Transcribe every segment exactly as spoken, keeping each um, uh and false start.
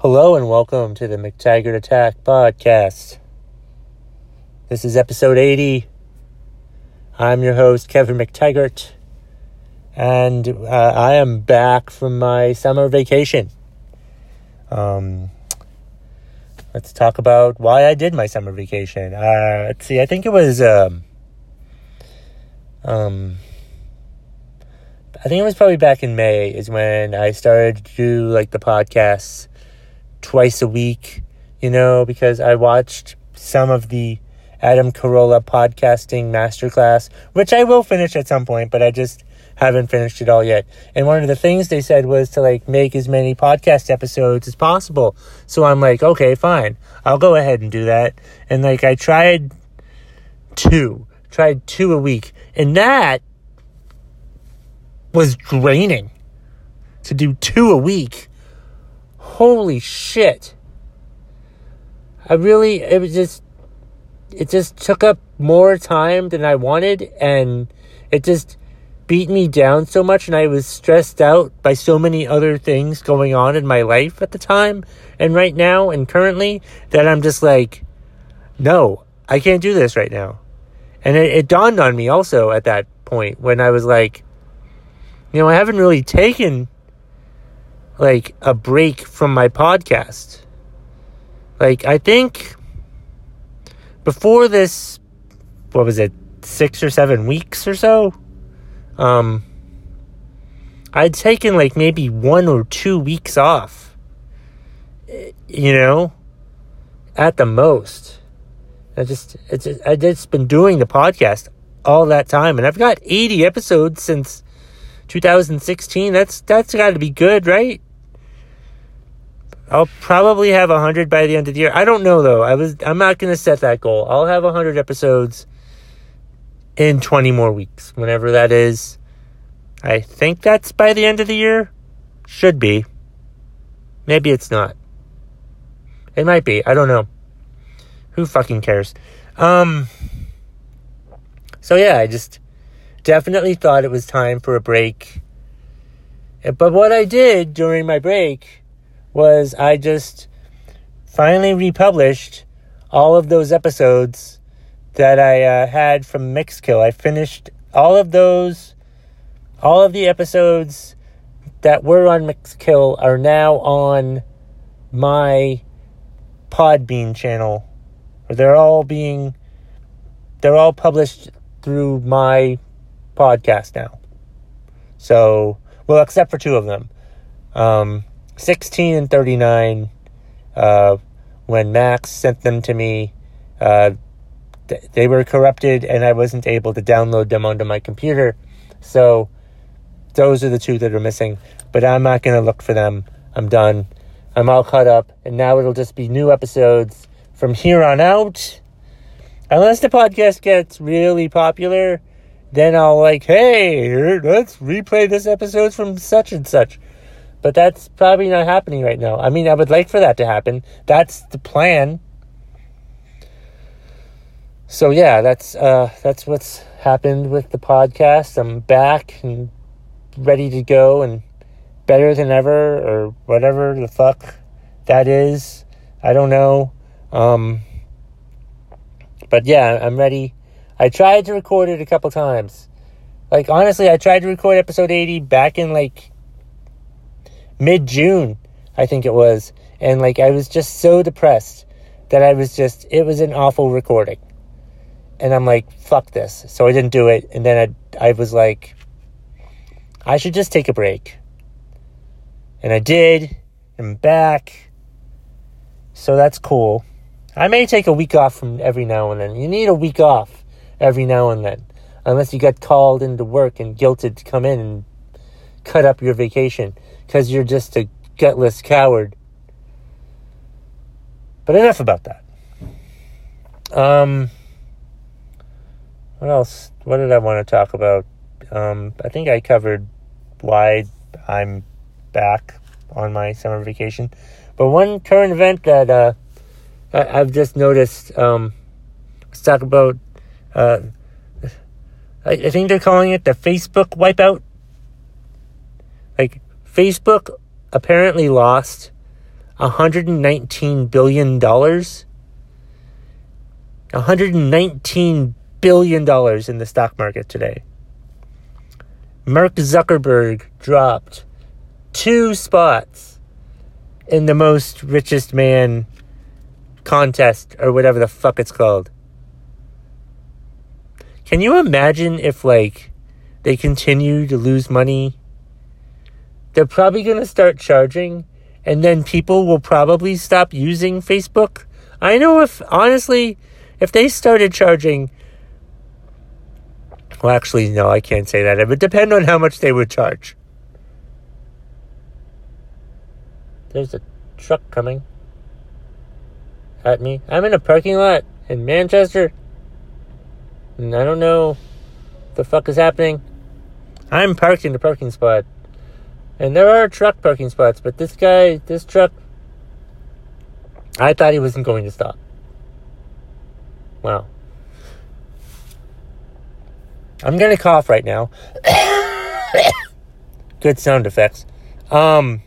Hello and welcome to the McTaggart Attack podcast. This is episode eighty. I'm your host, Kevin McTaggart, and uh, I am back from my summer vacation. Um, let's talk about why I did my summer vacation. Uh, let's see, I think it was, um, um, I think it was probably back in May is when I started to do like the podcasts twice a week, you know, because I watched some of the Adam Carolla podcasting masterclass, which I will finish at some point, but I just haven't finished it all yet. And one of the things they said was to like make as many podcast episodes as possible. So I'm like, okay, fine, I'll go ahead and do that. And like I tried two, tried two a week, and that was draining to do two a week. Holy shit. I really, it was just, it just took up more time than I wanted, and it just beat me down so much, and I was stressed out by so many other things going on in my life at the time, and right now, and currently, that I'm just like, no, I can't do this right now. And it, it dawned on me also at that point, when I was like, you know, I haven't really taken like a break from my podcast. Like I think before this, what was it, six or seven weeks or so, um I'd taken like maybe one or two weeks off, you know, at the most. I just it's I just been doing the podcast all that time, and I've got eighty episodes since two thousand sixteen. That's that's got to be good, right? I'll probably have one hundred by the end of the year. I don't know, though. I was, I'm not going to set that goal. I'll have one hundred episodes in twenty more weeks, whenever that is. I think that's by the end of the year. Should be. Maybe it's not. It might be. I don't know. Who fucking cares? Um. So, yeah, I just definitely thought it was time for a break. But what I did during my break was I just finally republished all of those episodes that I uh, had from Mixkill. I finished all of those, all of the episodes that were on Mixkill are now on my Podbean channel. They're all being, they're all published through my podcast now. So, well, except for two of them. Um... sixteen and thirty-nine, uh, when Max sent them to me, uh, th- they were corrupted and I wasn't able to download them onto my computer. So those are the two that are missing, but I'm not going to look for them. I'm done. I'm all caught up, and now it'll just be new episodes from here on out. Unless the podcast gets really popular, then I'll like, hey, let's replay this episode from such and such. But that's probably not happening right now. I mean, I would like for that to happen. That's the plan. So yeah, that's uh, that's what's happened with the podcast. I'm back and ready to go and better than ever, or whatever the fuck that is. I don't know. Um, but yeah, I'm ready. I tried to record it a couple times. Like, honestly, I tried to record episode eighty back in like mid-June, I think it was, and like I was just so depressed that I was just, it was an awful recording, and I'm like, fuck this, so I didn't do it. And then I, I was like, I should just take a break, and I did. I'm back, so that's cool. I may take a week off from every now and then. You need a week off every now and then, unless you got called into work and guilted to come in and cut up your vacation because you're just a gutless coward. But enough about that. Um, what else? What did I want to talk about? Um, I think I covered why I'm back on my summer vacation. But one current event that uh, I- I've just noticed, um, let's talk about, uh, I-, I think they're calling it the Facebook wipeout. Like, Facebook apparently lost one hundred nineteen billion dollars. one hundred nineteen billion dollars in the stock market today. Mark Zuckerberg dropped two spots in the most richest man contest or whatever the fuck it's called. Can you imagine if, like, they continue to lose money? They're probably going to start charging, and then people will probably stop using Facebook. I know if, honestly, if they started charging... Well, actually, no, I can't say that. It would depend on how much they would charge. There's a truck coming at me. I'm in a parking lot in Manchester, and I don't know what the fuck is happening. I'm parked in the parking spot, and there are truck parking spots, but this guy, this truck, I thought he wasn't going to stop. Wow. I'm going to cough right now. Good sound effects. Um,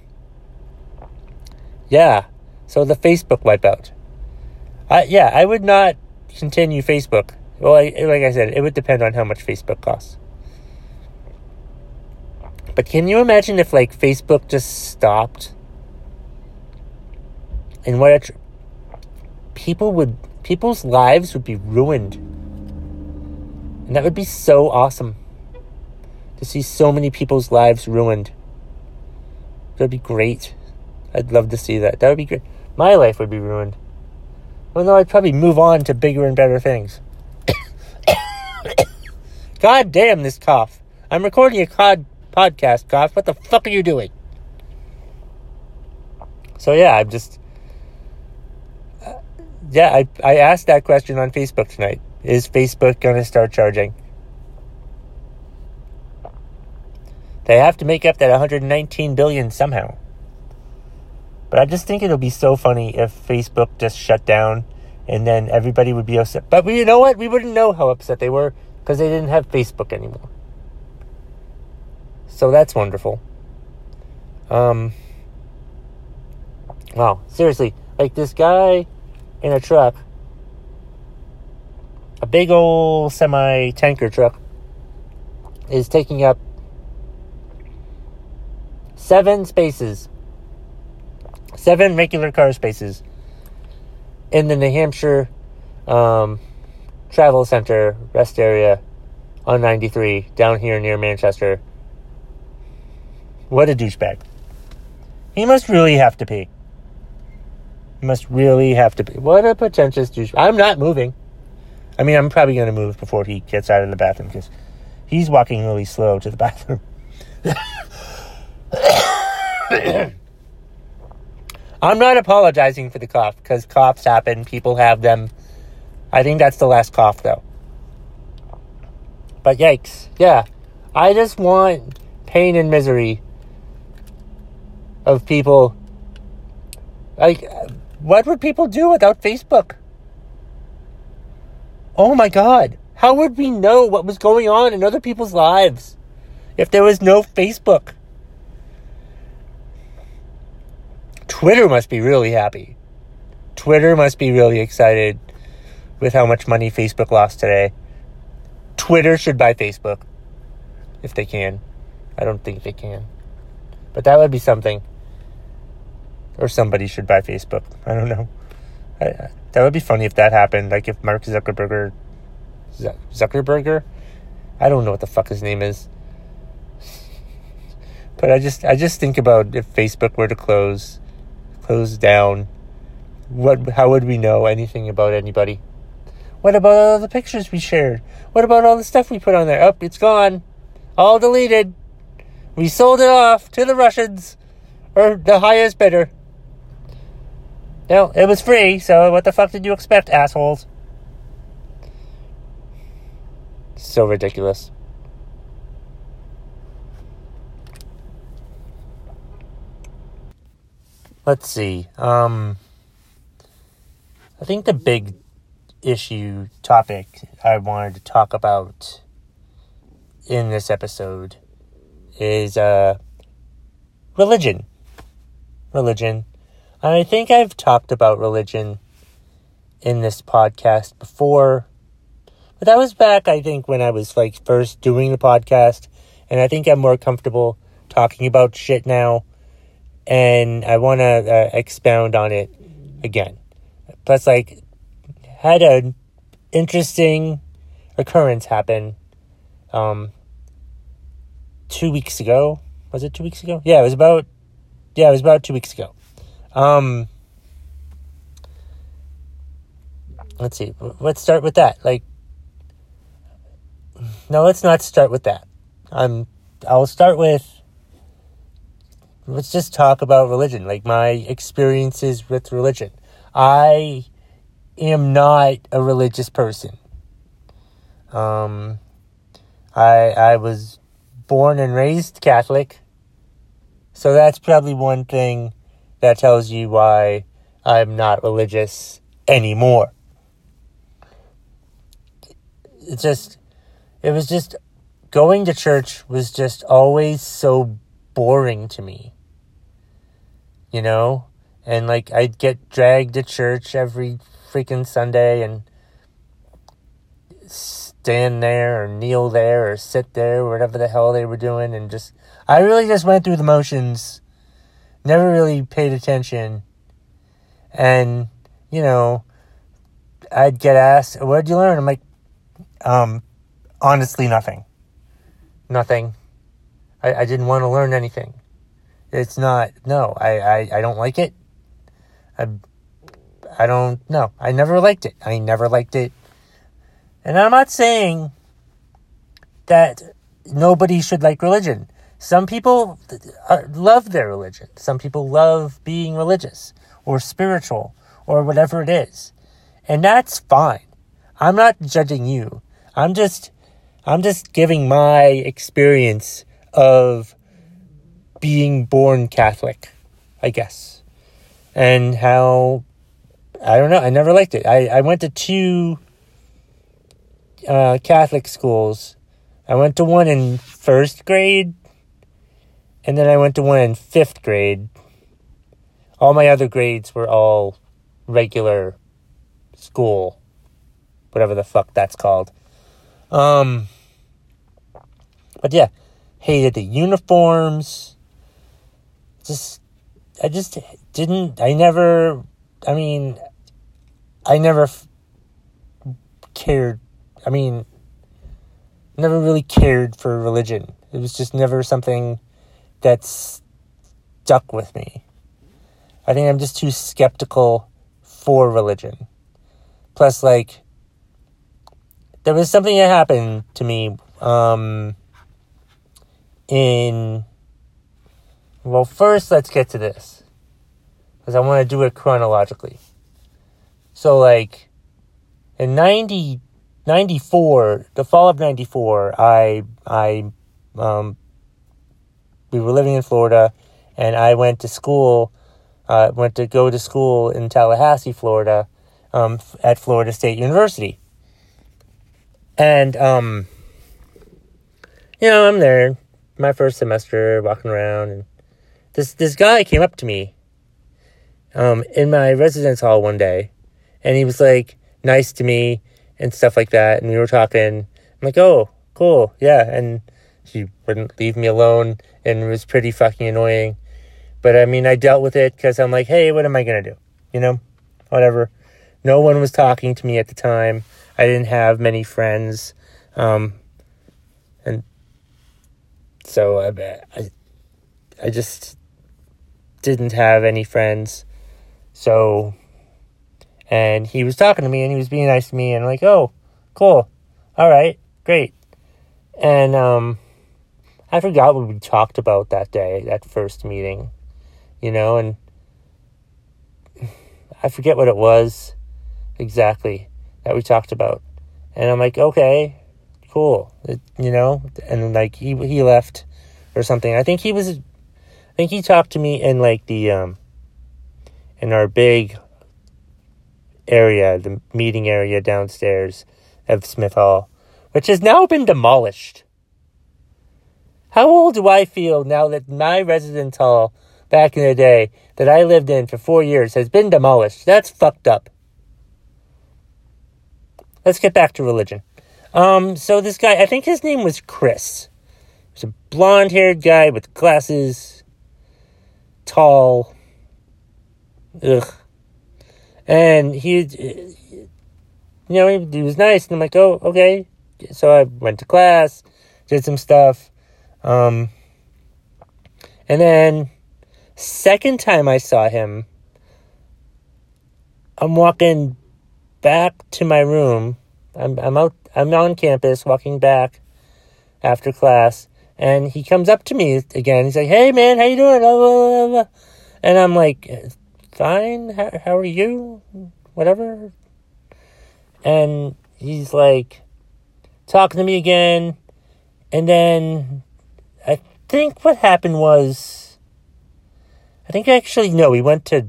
yeah, so the Facebook wipeout. I, yeah, I would not continue Facebook. Well, I, like I said, it would depend on how much Facebook costs. But can you imagine if, like, Facebook just stopped? And what tr- people would, people's lives would be ruined. And that would be so awesome. To see so many people's lives ruined. That would be great. I'd love to see that. That would be great. My life would be ruined. Well, no, I'd probably move on to bigger and better things. God damn this cough. I'm recording a cod- podcast cough. What the fuck are you doing? So, yeah, I'm just... Uh, yeah, I, I asked that question on Facebook tonight. Is Facebook going to start charging? They have to make up that one hundred nineteen billion dollars somehow. But I just think it'll be so funny if Facebook just shut down and then everybody would be upset. But you know what? We wouldn't know how upset they were because they didn't have Facebook anymore. So that's wonderful. Um, wow, seriously. Like this guy in a truck... A big old semi-tanker truck is taking up seven spaces, seven regular car spaces in the New Hampshire um, Travel Center rest area on ninety-three down here near Manchester. What a douchebag. He must really have to pee. He must really have to pee. What a pretentious douchebag. I'm not moving. I mean, I'm probably going to move before he gets out of the bathroom because he's walking really slow to the bathroom. I'm not apologizing for the cough because coughs happen. People have them. I think that's the last cough, though. But yikes. Yeah. I just want pain and misery of people. Like, what would people do without Facebook? Oh my God, how would we know what was going on in other people's lives if there was no Facebook? Twitter must be really happy. Twitter must be really excited with how much money Facebook lost today. Twitter should buy Facebook if they can. I don't think they can. But that would be something. Or somebody should buy Facebook. I don't know. I, I That would be funny if that happened. Like if Mark Zuckerberg, Z- Zuckerberg, I don't know what the fuck his name is. But I just, I just think about if Facebook were to close, close down. What? How would we know anything about anybody? What about all the pictures we shared? What about all the stuff we put on there? Oh, it's gone, all deleted. We sold it off to the Russians, or the highest bidder. No, it was free, so what the fuck did you expect, assholes? So ridiculous. Let's see. Um, I think the big issue topic I wanted to talk about in this episode is uh, religion. Religion. I think I've talked about religion in this podcast before, but that was back, I think, when I was, like, first doing the podcast, and I think I'm more comfortable talking about shit now, and I want to uh, expound on it again. Plus, like, had an interesting occurrence happen um, two weeks ago. Was it two weeks ago? Yeah, it was about, yeah, it was about two weeks ago. Um, let's see, let's start with that. Like, no, let's not start with that. I'm, I'll start with, let's just talk about religion, like my experiences with religion. I am not a religious person. Um, I, I was born and raised Catholic, so that's probably one thing that tells you why I'm not religious anymore. It's just, it was just, going to church was just always so boring to me, you know? And, like, I'd get dragged to church every freaking Sunday and stand there or kneel there or sit there or whatever the hell they were doing, and just, I really just went through the motions. Never really paid attention. And, you know, I'd get asked, what did you learn? I'm like, um, honestly, nothing. Nothing. I, I didn't want to learn anything. It's not, no, I, I, I don't like it. I, I don't, no, I never liked it. I never liked it. And I'm not saying that nobody should like religion. Some people love their religion. Some people love being religious or spiritual or whatever it is. And that's fine. I'm not judging you. I'm just I'm just giving my experience of being born Catholic, I guess. And how, I don't know, I never liked it. I, I went to two uh, Catholic schools. I went to one in first grade. And then I went to one in fifth grade. All my other grades were all regular school. Whatever the fuck that's called. Um, but yeah. Hated the uniforms. Just, I just didn't, I never, I mean, I never f- cared. I mean, never really cared for religion. It was just never something that's stuck with me. I think I'm just too skeptical for religion. Plus, like, there was something that happened to me um, in... Well, first, let's get to this, because I want to do it chronologically. So, like, in ninety, ninety-four, the fall of ninety-four, I... I um, we were living in Florida, and I went to school, uh, went to go to school in Tallahassee, Florida, um, f- at Florida State University. And, um, you know, I'm there, my first semester, walking around, and this, this guy came up to me, um, in my residence hall one day, and he was, like, nice to me, and stuff like that, and we were talking. I'm like, oh, cool, yeah, and she wouldn't leave me alone, and it was pretty fucking annoying. But, I mean, I dealt with it because I'm like, hey, what am I going to do? You know? Whatever. No one was talking to me at the time. I didn't have many friends. Um, and so I, I, I just didn't have any friends. So, and he was talking to me, and he was being nice to me, and I'm like, oh, cool. All right. Great. And, um... I forgot what we talked about that day, that first meeting, you know, and I forget what it was exactly that we talked about. And I'm like, okay, cool, it, you know, and like he he left or something. I think he was, I think he talked to me in like the, um, in our big area, the meeting area downstairs of Smith Hall, which has now been demolished. How old do I feel now that my residence hall back in the day that I lived in for four years has been demolished. That's fucked up. Let's get back to religion. Um, so this guy, I think his name was Chris. He was a blonde-haired guy with glasses, tall. Ugh. And he, you know, he, he was nice. And I'm like, oh, okay. So I went to class, did some stuff. Um, and then, second time I saw him, I'm walking back to my room. I'm I'm out. I'm on campus, walking back after class, and he comes up to me again. He's like, "Hey, man, how you doing?" Blah, blah, blah, blah. And I'm like, "Fine. How how are you? Whatever." And he's like, talking to me again, and then I think what happened was, I think actually no, we went to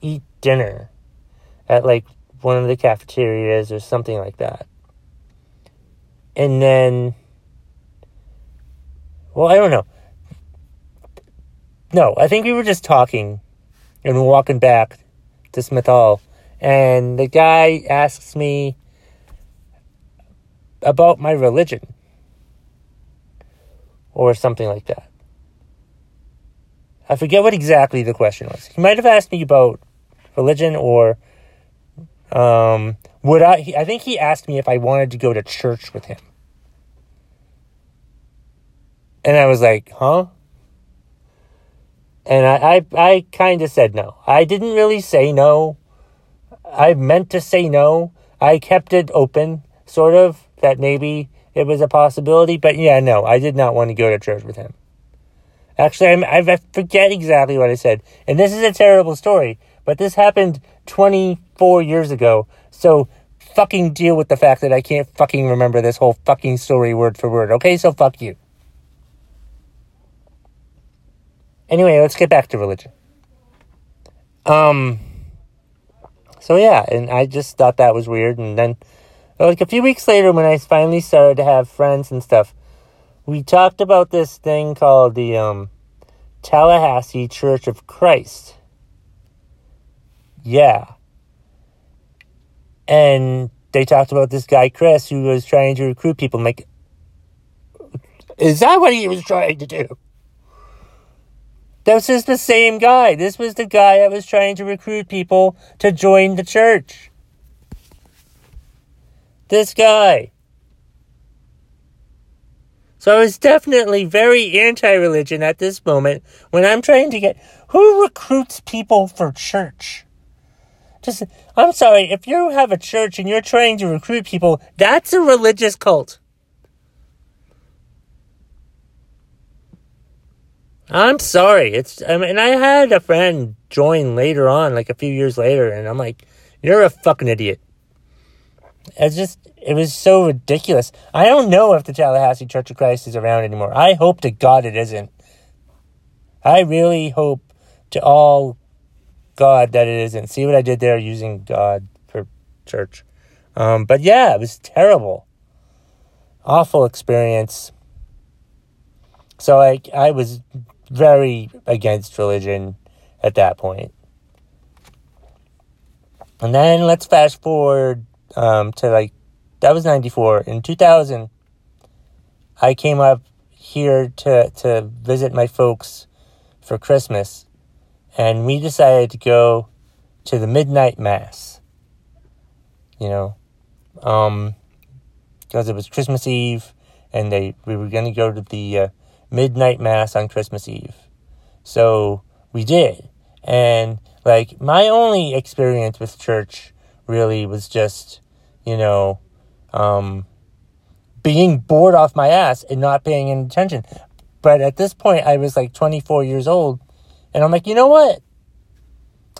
eat dinner at like one of the cafeterias or something like that. And then, well, I don't know. No, I think we were just talking and we're walking back to Smith Hall. And the guy asks me about my religion or something like that. I forget what exactly the question was. He might have asked me about religion or Um, would I, he, I think he asked me if I wanted to go to church with him. And I was like, huh? And I, I, I kind of said no. I didn't really say no. I meant to say no. I kept it open, sort of, that maybe it was a possibility. But yeah, no, I did not want to go to church with him. Actually, I'm, I forget exactly what I said. And this is a terrible story, but this happened twenty-four years ago, so fucking deal with the fact that I can't fucking remember this whole fucking story word for word, okay? So fuck you. Anyway, let's get back to religion. Um, so yeah, and I just thought that was weird, and then, like, a few weeks later, when I finally started to have friends and stuff, we talked about this thing called the, um, Tallahassee Church of Christ. Yeah. And they talked about this guy, Chris, who was trying to recruit people. I'm like, is that what he was trying to do? This is the same guy. This was the guy that was trying to recruit people to join the church. This guy. So I was definitely very anti-religion at this moment when I'm trying to get... Who recruits people for church? Just, I'm sorry, if you have a church and you're trying to recruit people, that's a religious cult. I'm sorry. It's, I mean, I had a friend join later on, like a few years later, and I'm like, you're a fucking idiot. It's just, it was so ridiculous. I don't know if the Tallahassee Church of Christ is around anymore. I hope to God it isn't. I really hope to all God that it isn't. See what I did there using God for church. Um, but yeah, it was terrible. Awful experience. So like, I was very against religion at that point. And then let's fast forward um, to like, that was ninety-four. In two thousand, I came up here to, to visit my folks for Christmas. And we decided to go to the midnight mass. You know. Um. Because it was Christmas Eve. And they we were going to go to the uh, midnight mass on Christmas Eve. So we did. And like my only experience with church really was just, you know, um, being bored off my ass and not paying any attention. But at this point, I was like twenty-four years old. And I'm like, you know what?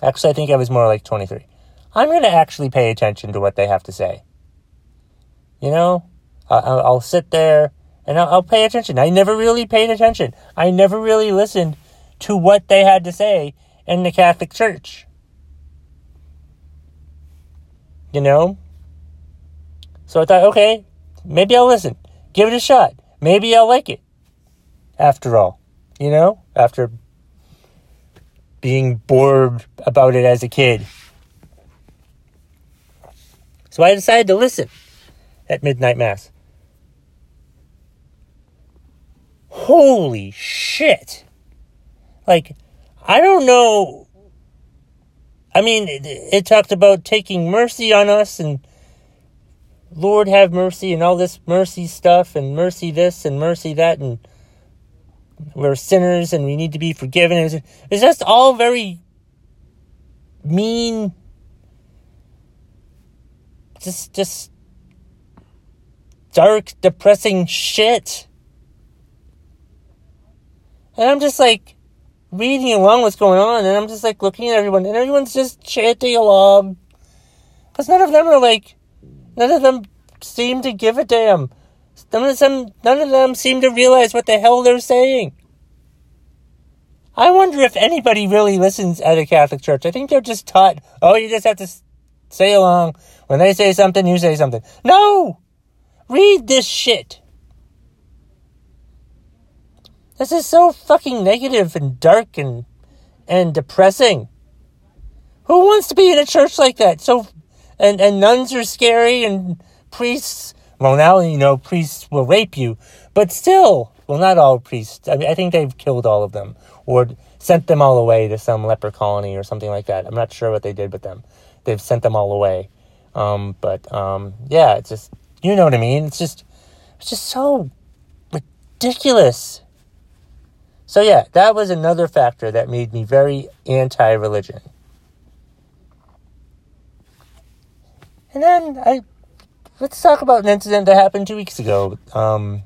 Actually, I think I was more like twenty-three. I'm going to actually pay attention to what they have to say. You know? I'll, I'll sit there and I'll, I'll pay attention. I never really paid attention. I never really listened to what they had to say in the Catholic Church. You know? So I thought, okay, maybe I'll listen. Give it a shot. Maybe I'll like it. After all. You know? After... being bored about it as a kid. So I decided to listen at midnight mass. Holy shit. Like, I don't know. I mean, it, it talked about taking mercy on us and Lord have mercy and all this mercy stuff and mercy this and mercy that and we're sinners and we need to be forgiven. It's, it's just all very mean. Just, just dark, depressing shit. And I'm just like reading along what's going on, and I'm just like looking at everyone, and everyone's just chanting along. Because none of them are like, none of them seem to give a damn. None of them, none of them seem to realize what the hell they're saying. I wonder if anybody really listens at a Catholic church. I think they're just taught, oh, you just have to say along. When they say something, you say something. No! Read this shit. This is so fucking negative and dark and and depressing. Who wants to be in a church like that? So, and, and nuns are scary and priests, well now, you know, priests will rape you. But still, well not all priests. I mean, I think they've killed all of them. Or sent them all away to some leper colony or something like that. I'm not sure what they did with them. They've sent them all away. Um, but, um, yeah, it's just, you know what I mean? It's just, it's just so ridiculous. So yeah, that was another factor that made me very anti-religion. And then I, let's talk about an incident that happened two weeks ago. Um,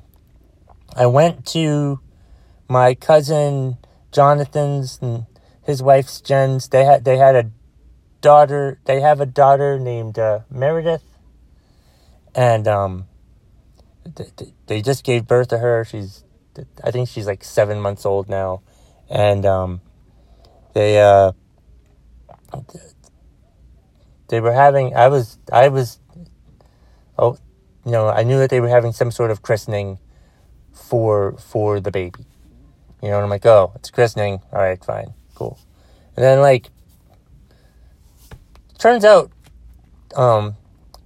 I went to my cousin Jonathan's and his wife's Jen's. They had they had a daughter. They have a daughter named uh, Meredith, and um, they, they just gave birth to her. She's I think she's like seven months old now, and um, they uh, they were having. I was, I was, oh, you know, I knew that they were having some sort of christening for for the baby. You know, and I'm like, oh, it's christening. All right, fine, cool. And then like, turns out, um,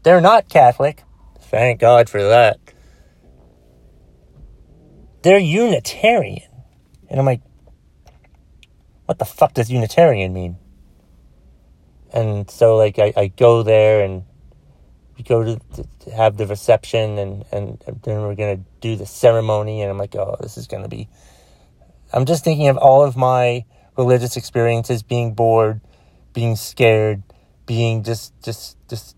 they're not Catholic. Thank God for that. They're Unitarian. And I'm like, what the fuck does Unitarian mean? And so, like, I, I go there and we go to, to have the reception and, and then we're going to do the ceremony. And I'm like, oh, this is going to be... I'm just thinking of all of my religious experiences, being bored, being scared, being just just, just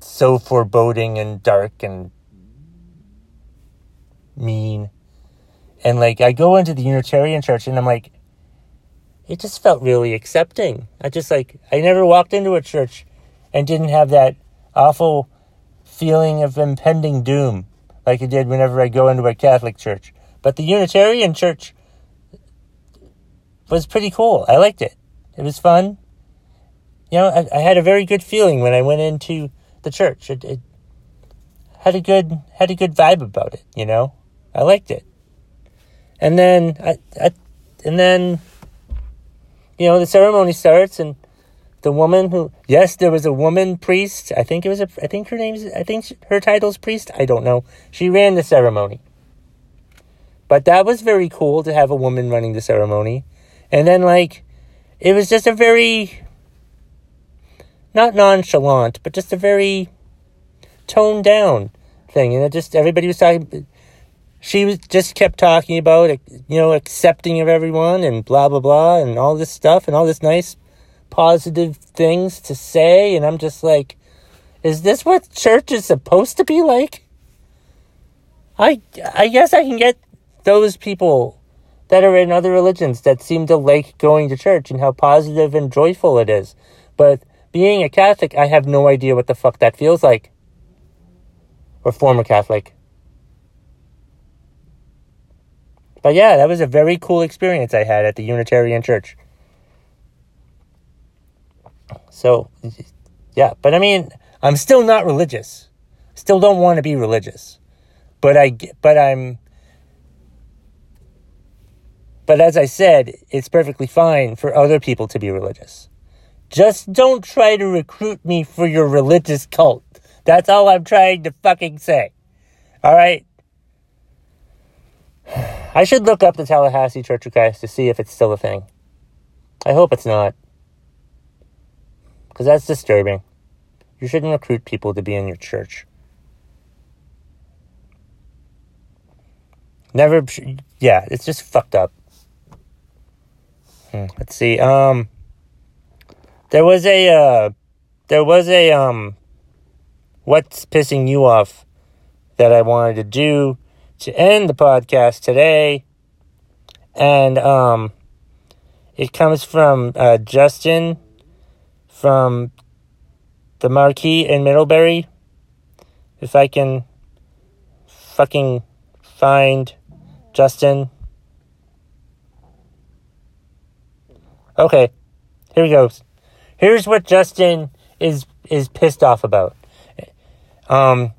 so foreboding and dark and mean. And like I go into the Unitarian church and I'm like, it just felt really accepting. I just like I never walked into a church and didn't have that awful feeling of impending doom like I did whenever I go into a Catholic church. But the Unitarian church was pretty cool. I liked it. It was fun. You know, I, I had a very good feeling when I went into the church. It, it had a good had a good vibe about it, you know? I liked it. And then, I, I, and then, you know, the ceremony starts, and the woman who, yes, there was a woman priest. I think it was a, I think her name's, I think she, her title's priest. I don't know. She ran the ceremony. But that was very cool to have a woman running the ceremony. And then, like, it was just a very, not nonchalant, but just a very toned down thing. And it just, everybody was talking... She was just kept talking about, you know, accepting of everyone and blah, blah, blah, and all this stuff and all this nice positive things to say. And I'm just like, is this what church is supposed to be like? I, I guess I can get those people that are in other religions that seem to like going to church and how positive and joyful it is. But being a Catholic, I have no idea what the fuck that feels like. Or former Catholic. But yeah, that was a very cool experience I had at the Unitarian Church. So, yeah. But I mean, I'm still not religious. Still don't want to be religious. But I, but I'm... But as I said, it's perfectly fine for other people to be religious. Just don't try to recruit me for your religious cult. That's all I'm trying to fucking say. All right? I should look up the Tallahassee Church of Christ to see if it's still a thing. I hope it's not. Because that's disturbing. You shouldn't recruit people to be in your church. Never, yeah, it's just fucked up. Hmm, let's see, um, there was a, uh, there was a, um, what's pissing you off that I wanted to do to end the podcast today, and, um, it comes from, uh, Justin from the Marquee in Middlebury, if I can fucking find Justin. Okay, here we go. Here's what Justin is is pissed off about. Um,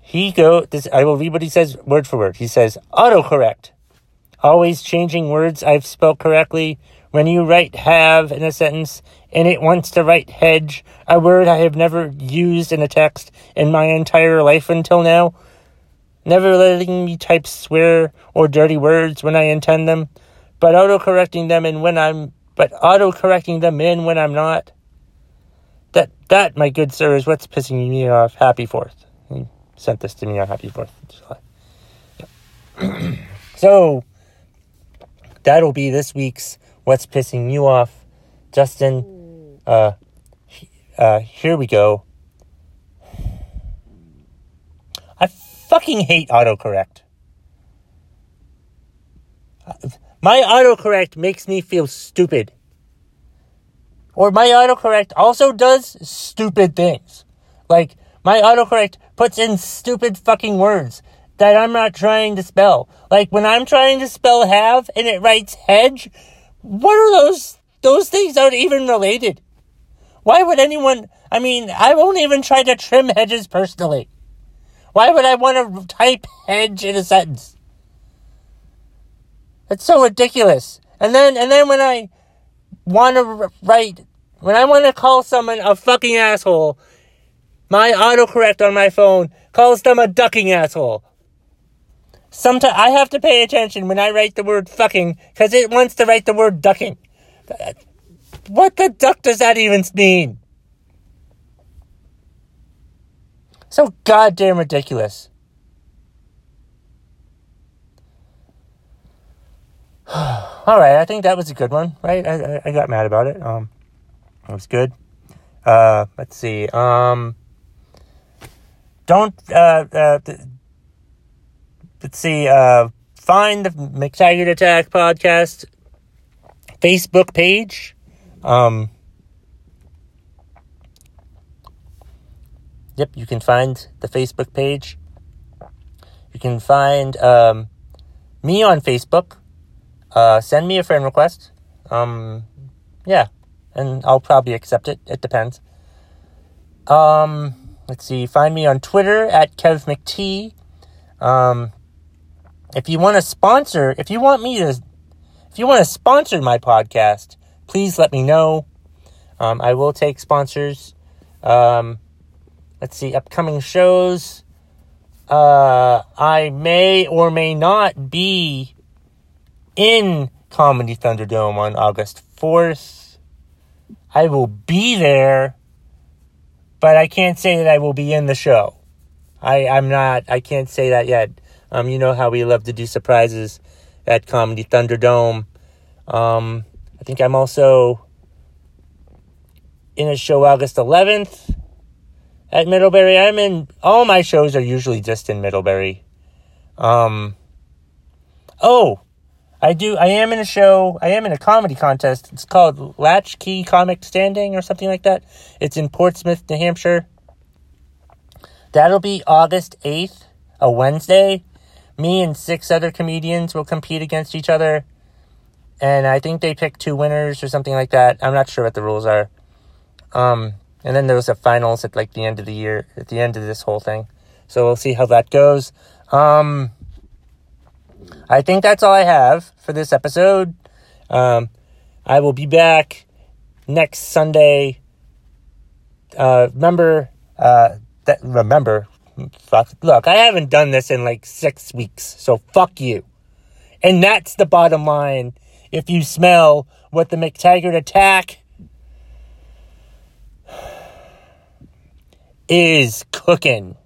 he go. This I will read what he says word for word. He says, autocorrect. Always changing words I've spelled correctly. When you write have in a sentence, and it wants to write hedge, a word I have never used in a text in my entire life until now. Never letting me type swear or dirty words when I intend them, but auto-correcting them in when I'm, but auto-correcting them in when I'm not. That, that, my good sir, is what's pissing me off. Happy Fourth. He sent this to me on Happy Fourth of July. So, that'll be this week's What's Pissing You Off, Justin. Uh, uh, here we go. I fucking hate autocorrect. My autocorrect makes me feel stupid. Or my autocorrect also does stupid things. Like, my autocorrect puts in stupid fucking words that I'm not trying to spell. Like, when I'm trying to spell have and it writes hedge, what are those? Those things aren't even related. Why would anyone... I mean, I won't even try to trim hedges personally. Why would I want to type hedge in a sentence? That's so ridiculous. And then, and then when I want to write, when I want to call someone a fucking asshole, my autocorrect on my phone calls them a ducking asshole. Sometimes I have to pay attention when I write the word fucking because it wants to write the word ducking. What the duck does that even mean? So goddamn ridiculous. All right, I think that was a good one, right? I, I, I got mad about it. Um, it was good. Uh, let's see. Um, don't uh, uh let's see. Uh, find the McTaggart Attack podcast Facebook page. Um. Yep, you can find the Facebook page. You can find um, me on Facebook. Uh, send me a friend request. Um, yeah, and I'll probably accept it. It depends. Um, let's see. Find me on Twitter at Kev McT. Um, if you want to sponsor, if you want me to, if you want to sponsor my podcast, please let me know. Um, I will take sponsors. Um. Let's see, upcoming shows. Uh, I may or may not be in Comedy Thunderdome on August fourth. I will be there, but I can't say that I will be in the show. I, I'm not, I can't say that yet. Um, you know how we love to do surprises at Comedy Thunderdome. Um, I think I'm also in a show August eleventh. At Middlebury, I'm in... All my shows are usually just in Middlebury. Um, oh! I do... I am in a show... I am in a comedy contest. It's called Latchkey Comic Standing or something like that. It's in Portsmouth, New Hampshire. That'll be August eighth, a Wednesday. Me and six other comedians will compete against each other. And I think they pick two winners or something like that. I'm not sure what the rules are. Um... And then there was a finals at, like, the end of the year, at the end of this whole thing. So we'll see how that goes. Um, I think that's all I have for this episode. Um, I will be back next Sunday. Uh, remember, uh, that, remember, fuck, look, I haven't done this in like six weeks, so fuck you. And that's the bottom line. If you smell what the McTaggart Attack is cooking.